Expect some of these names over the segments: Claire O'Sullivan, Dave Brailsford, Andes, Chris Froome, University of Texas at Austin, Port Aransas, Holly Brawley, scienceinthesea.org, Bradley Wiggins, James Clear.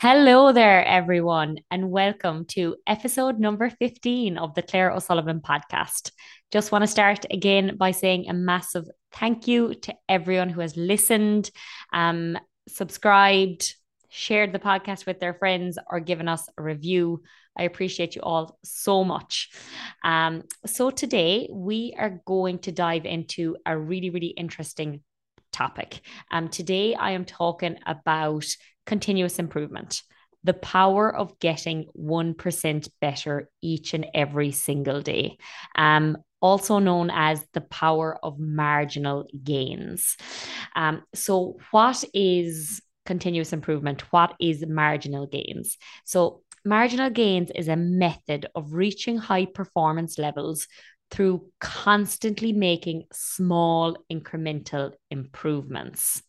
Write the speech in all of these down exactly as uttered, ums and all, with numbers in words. Hello there, everyone, and welcome to episode number fifteen of the Claire O'Sullivan podcast. Just want to start again by saying a massive thank you to everyone who has listened, um, subscribed, shared the podcast with their friends, or given us a review. I appreciate you all so much. Um, so today we are going to dive into a really, really interesting topic. Um, today I am talking about continuous improvement, the power of getting one percent better each and every single day, um, also known as the power of marginal gains. Um, so what is continuous improvement? What is marginal gains? So marginal gains is a method of reaching high performance levels through constantly making small incremental improvements.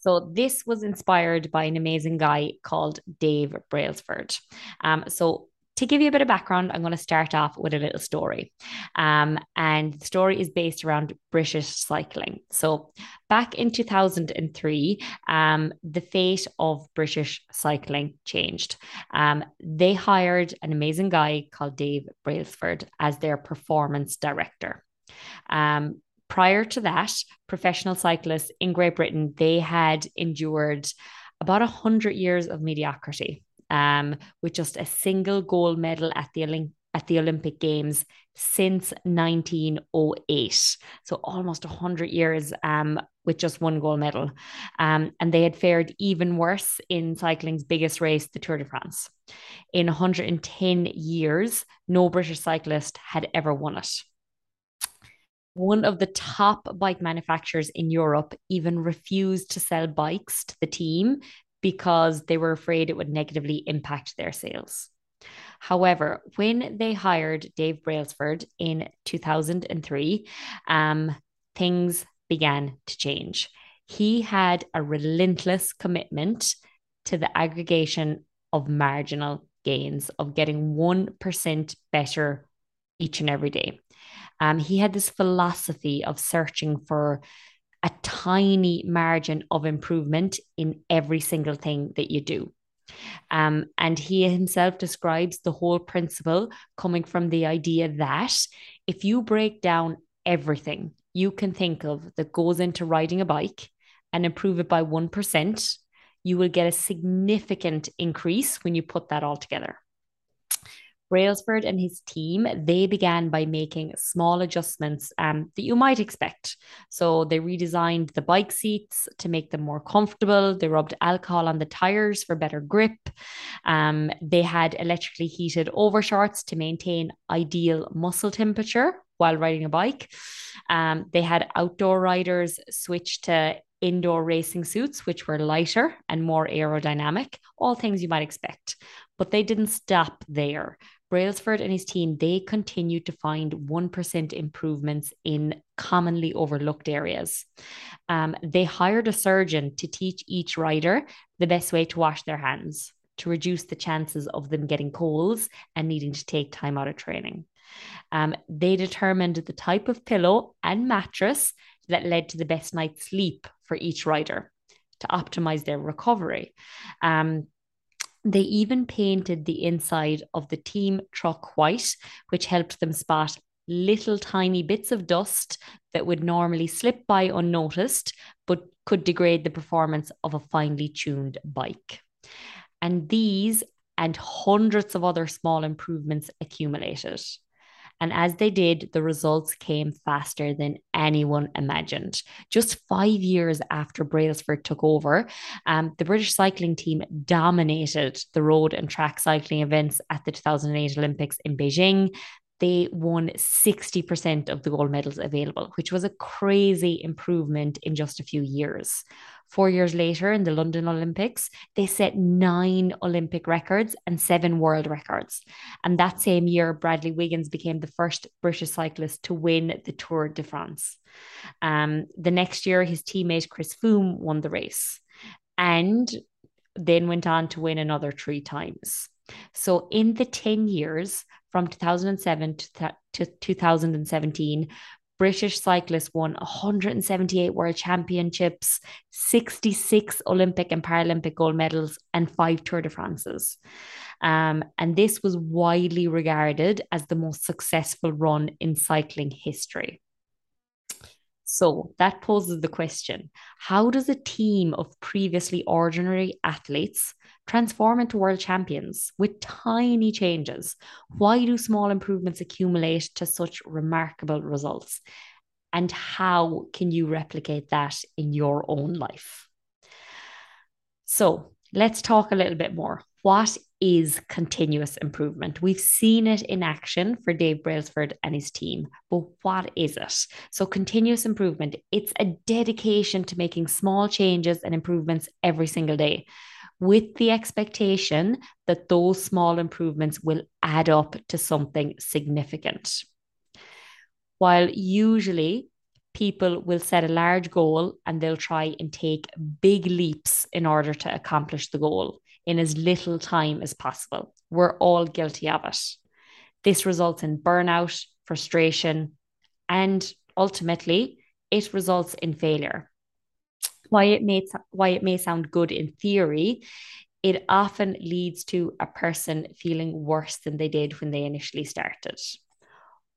So this was inspired by an amazing guy called Dave Brailsford. Um, so to give you a bit of background, I'm going to start off with a little story. Um, and the story is based around British cycling. So back in two thousand three, um, the fate of British cycling changed. Um, they hired an amazing guy called Dave Brailsford as their performance director. Um, Prior to that, professional cyclists in Great Britain, they had endured about one hundred years of mediocrity, um, with just a single gold medal at the Olymp- at the Olympic Games since nineteen oh eight. So almost one hundred years um, with just one gold medal. Um, and they had fared even worse in cycling's biggest race, the Tour de France. In one hundred ten years, no British cyclist had ever won it. One of the top bike manufacturers in Europe even refused to sell bikes to the team because they were afraid it would negatively impact their sales. However, when they hired Dave Brailsford in two thousand three, um, things began to change. He had a relentless commitment to the aggregation of marginal gains, of getting one percent better each and every day. Um, he had this philosophy of searching for a tiny margin of improvement in every single thing that you do. Um, and he himself describes the whole principle coming from the idea that if you break down everything you can think of that goes into riding a bike and improve it by one percent, you will get a significant increase when you put that all together. Brailsford and his team, they began by making small adjustments um, that you might expect. So they redesigned the bike seats to make them more comfortable. They rubbed alcohol on the tires for better grip. Um, they had electrically heated overshorts to maintain ideal muscle temperature while riding a bike. Um, they had outdoor riders switch to indoor racing suits, which were lighter and more aerodynamic, all things you might expect. But they didn't stop there. Brailsford and his team, they continued to find one percent improvements in commonly overlooked areas. Um, they hired a surgeon to teach each rider the best way to wash their hands, to reduce the chances of them getting colds and needing to take time out of training. Um, they determined the type of pillow and mattress that led to the best night's sleep for each rider to optimize their recovery. Um, They even painted the inside of the team truck white, which helped them spot little tiny bits of dust that would normally slip by unnoticed, but could degrade the performance of a finely tuned bike. And these and hundreds of other small improvements accumulated. And as they did, the results came faster than anyone imagined. Just five years after Brailsford took over, um, the British cycling team dominated the road and track cycling events at the two thousand eight Olympics in Beijing. They won sixty percent of the gold medals available, which was a crazy improvement in just a few years. Four years later, in the London Olympics, they set nine Olympic records and seven world records. And that same year, Bradley Wiggins became the first British cyclist to win the Tour de France. Um, the next year, his teammate Chris Froome won the race and then went on to win another three times. So in the ten years from two thousand seven to, to two thousand seventeen, British cyclist, won one hundred seventy-eight world championships, sixty-six Olympic and Paralympic gold medals, and five Tour de France's. Um, and this was widely regarded as the most successful run in cycling history. So that poses the question, how does a team of previously ordinary athletes transform into world champions with tiny changes? Why do small improvements accumulate to such remarkable results? And how can you replicate that in your own life? So let's talk a little bit more. What is continuous improvement? We've seen it in action for Dave Brailsford and his team, but what is it? So continuous improvement, it's a dedication to making small changes and improvements every single day, with the expectation that those small improvements will add up to something significant. While usually people will set a large goal and they'll try and take big leaps in order to accomplish the goal in as little time as possible. We're all guilty of it. This results in burnout, frustration, and ultimately it results in failure. Why it may, why it may sound good in theory, it often leads to a person feeling worse than they did when they initially started.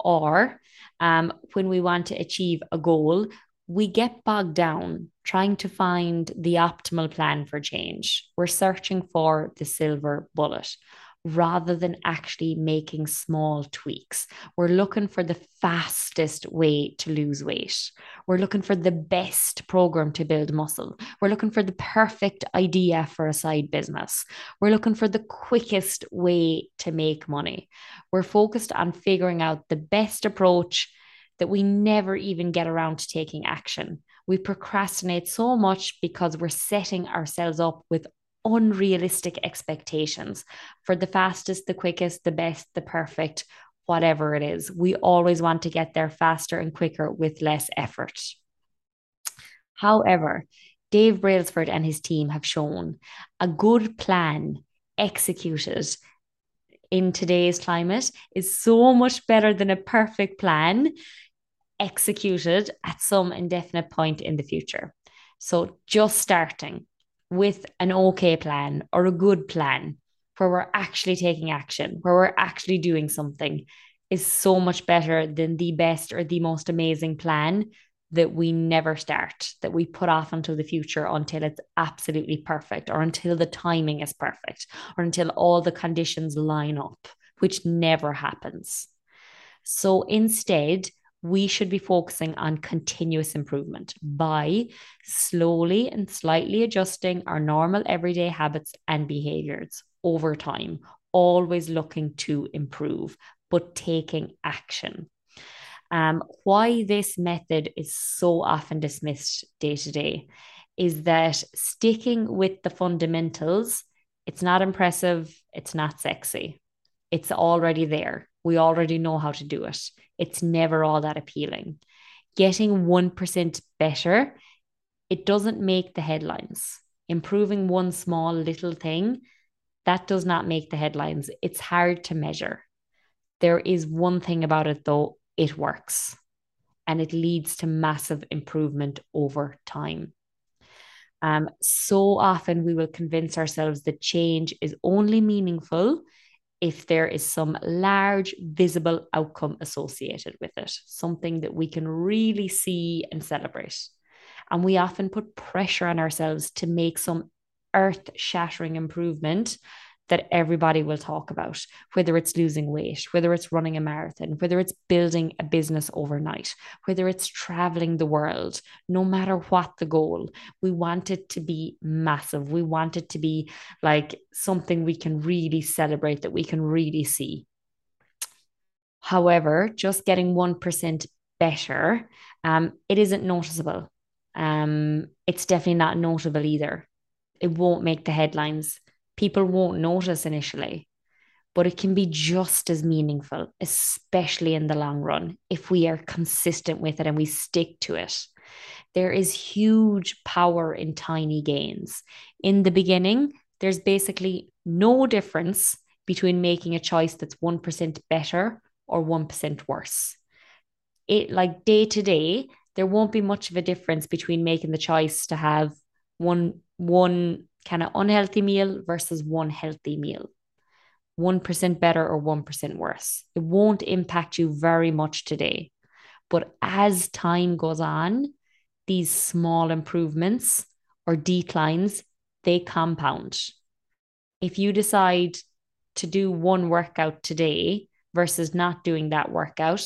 Or um, when we want to achieve a goal, we get bogged down trying to find the optimal plan for change. We're searching for the silver bullet rather than actually making small tweaks. We're looking for the fastest way to lose weight. We're looking for the best program to build muscle. We're looking for the perfect idea for a side business. We're looking for the quickest way to make money. We're focused on figuring out the best approach that we never even get around to taking action. We procrastinate so much because we're setting ourselves up with unrealistic expectations for the fastest, the quickest, the best, the perfect, whatever it is. We always want to get there faster and quicker with less effort. However, Dave Brailsford and his team have shown a good plan executed in today's climate is so much better than a perfect plan executed at some indefinite point in the future. So just starting with an okay plan or a good plan where we're actually taking action, where we're actually doing something, is so much better than the best or the most amazing plan that we never start, that we put off until the future, until it's absolutely perfect or until the timing is perfect or until all the conditions line up, which never happens. So instead, we should be focusing on continuous improvement by slowly and slightly adjusting our normal everyday habits and behaviors over time, always looking to improve, but taking action. Um, why this method is so often dismissed day to day is that sticking with the fundamentals, it's not impressive, it's not sexy. It's already there. We already know how to do it. It's never all that appealing. Getting one percent better, it doesn't make the headlines. Improving one small little thing, that does not make the headlines. It's hard to measure. There is one thing about it though, it works and it leads to massive improvement over time. Um, so often we will convince ourselves that change is only meaningful if there is some large visible outcome associated with it, something that we can really see and celebrate. And we often put pressure on ourselves to make some earth-shattering improvement that everybody will talk about, whether it's losing weight, whether it's running a marathon, whether it's building a business overnight, whether it's traveling the world, no matter what the goal, we want it to be massive. We want it to be like something we can really celebrate, that we can really see. However, just getting one percent better, um, it isn't noticeable. Um, it's definitely not notable either. It won't make the headlines. People won't notice initially, but it can be just as meaningful, especially in the long run, if we are consistent with it and we stick to it. There is huge power in tiny gains. In the beginning, there's basically no difference between making a choice that's one percent better or one percent worse. it like day to day, there won't be much of a difference between making the choice to have one one kind of unhealthy meal versus one healthy meal, one percent better or one percent worse. It won't impact you very much today. But as time goes on, these small improvements or declines, they compound. If you decide to do one workout today versus not doing that workout,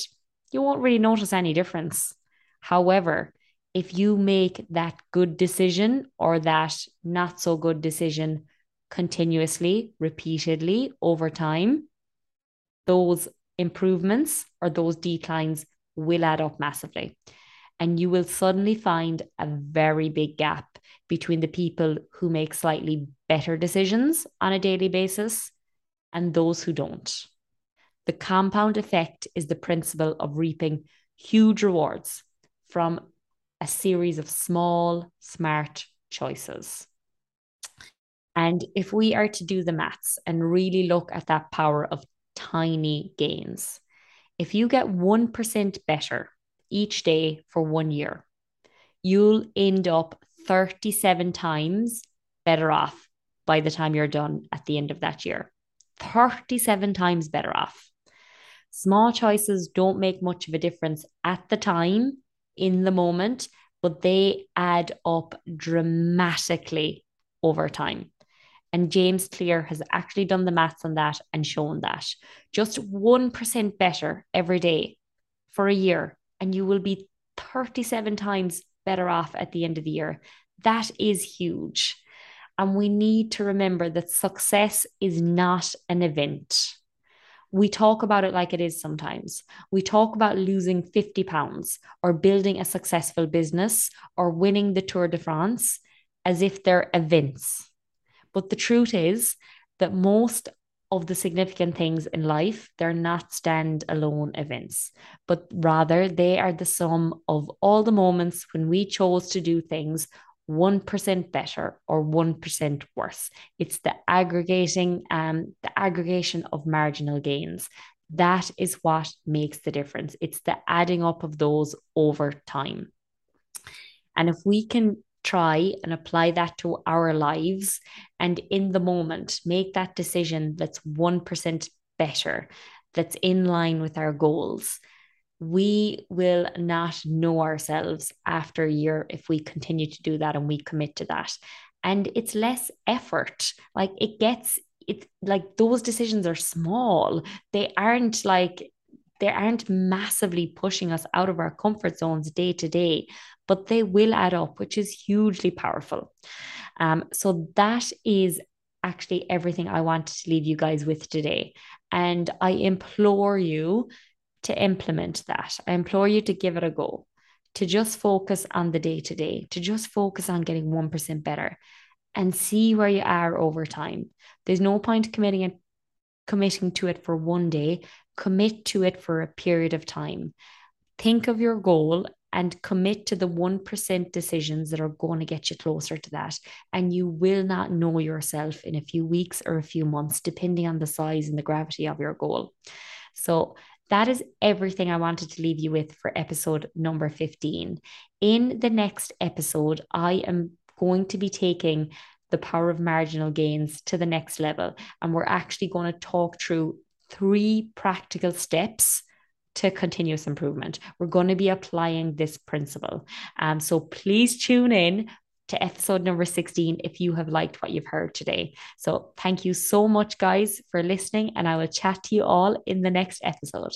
you won't really notice any difference. However, if you make that good decision or that not so good decision continuously, repeatedly over time, those improvements or those declines will add up massively. And you will suddenly find a very big gap between the people who make slightly better decisions on a daily basis and those who don't. The compound effect is the principle of reaping huge rewards from a series of small, smart choices. And if we are to do the maths and really look at that power of tiny gains, if you get one percent better each day for one year, you'll end up thirty-seven times better off by the time you're done at the end of that year. thirty-seven times better off. Small choices don't make much of a difference at the time, in the moment, but they add up dramatically over time. And James Clear has actually done the maths on that and shown that just one percent better every day for a year, and you will be thirty-seven times better off at the end of the year. That is huge. And we need to remember that success is not an event. We talk about it like it is sometimes. We talk about losing fifty pounds or building a successful business or winning the Tour de France as if they're events. But the truth is that most of the significant things in life, they're not standalone events, but rather they are the sum of all the moments when we chose to do things one percent better or one percent worse. It's the aggregating, um, the aggregation of marginal gains. That is what makes the difference. It's the adding up of those over time. And if we can try and apply that to our lives and in the moment, make that decision that's one percent better, that's in line with our goals, we will not know ourselves after a year if we continue to do that and we commit to that. And it's less effort. Like it gets, it's like those decisions are small. They aren't like, they aren't massively pushing us out of our comfort zones day to day, but they will add up, which is hugely powerful. Um, so that is actually everything I wanted to leave you guys with today. And I implore you to implement that. I implore you to give it a go, to just focus on the day-to-day, to just focus on getting one percent better and see where you are over time. There's no point committing it, committing to it for one day, commit to it for a period of time. Think of your goal and commit to the one percent decisions that are going to get you closer to that. And you will not know yourself in a few weeks or a few months, depending on the size and the gravity of your goal. So that is everything I wanted to leave you with for episode number fifteen. In the next episode, I am going to be taking the power of marginal gains to the next level. And we're actually going to talk through three practical steps to continuous improvement. We're going to be applying this principle. Um, so please tune in to episode number sixteen if you have liked what you've heard today. So thank you so much, guys, for listening, and I will chat to you all in the next episode.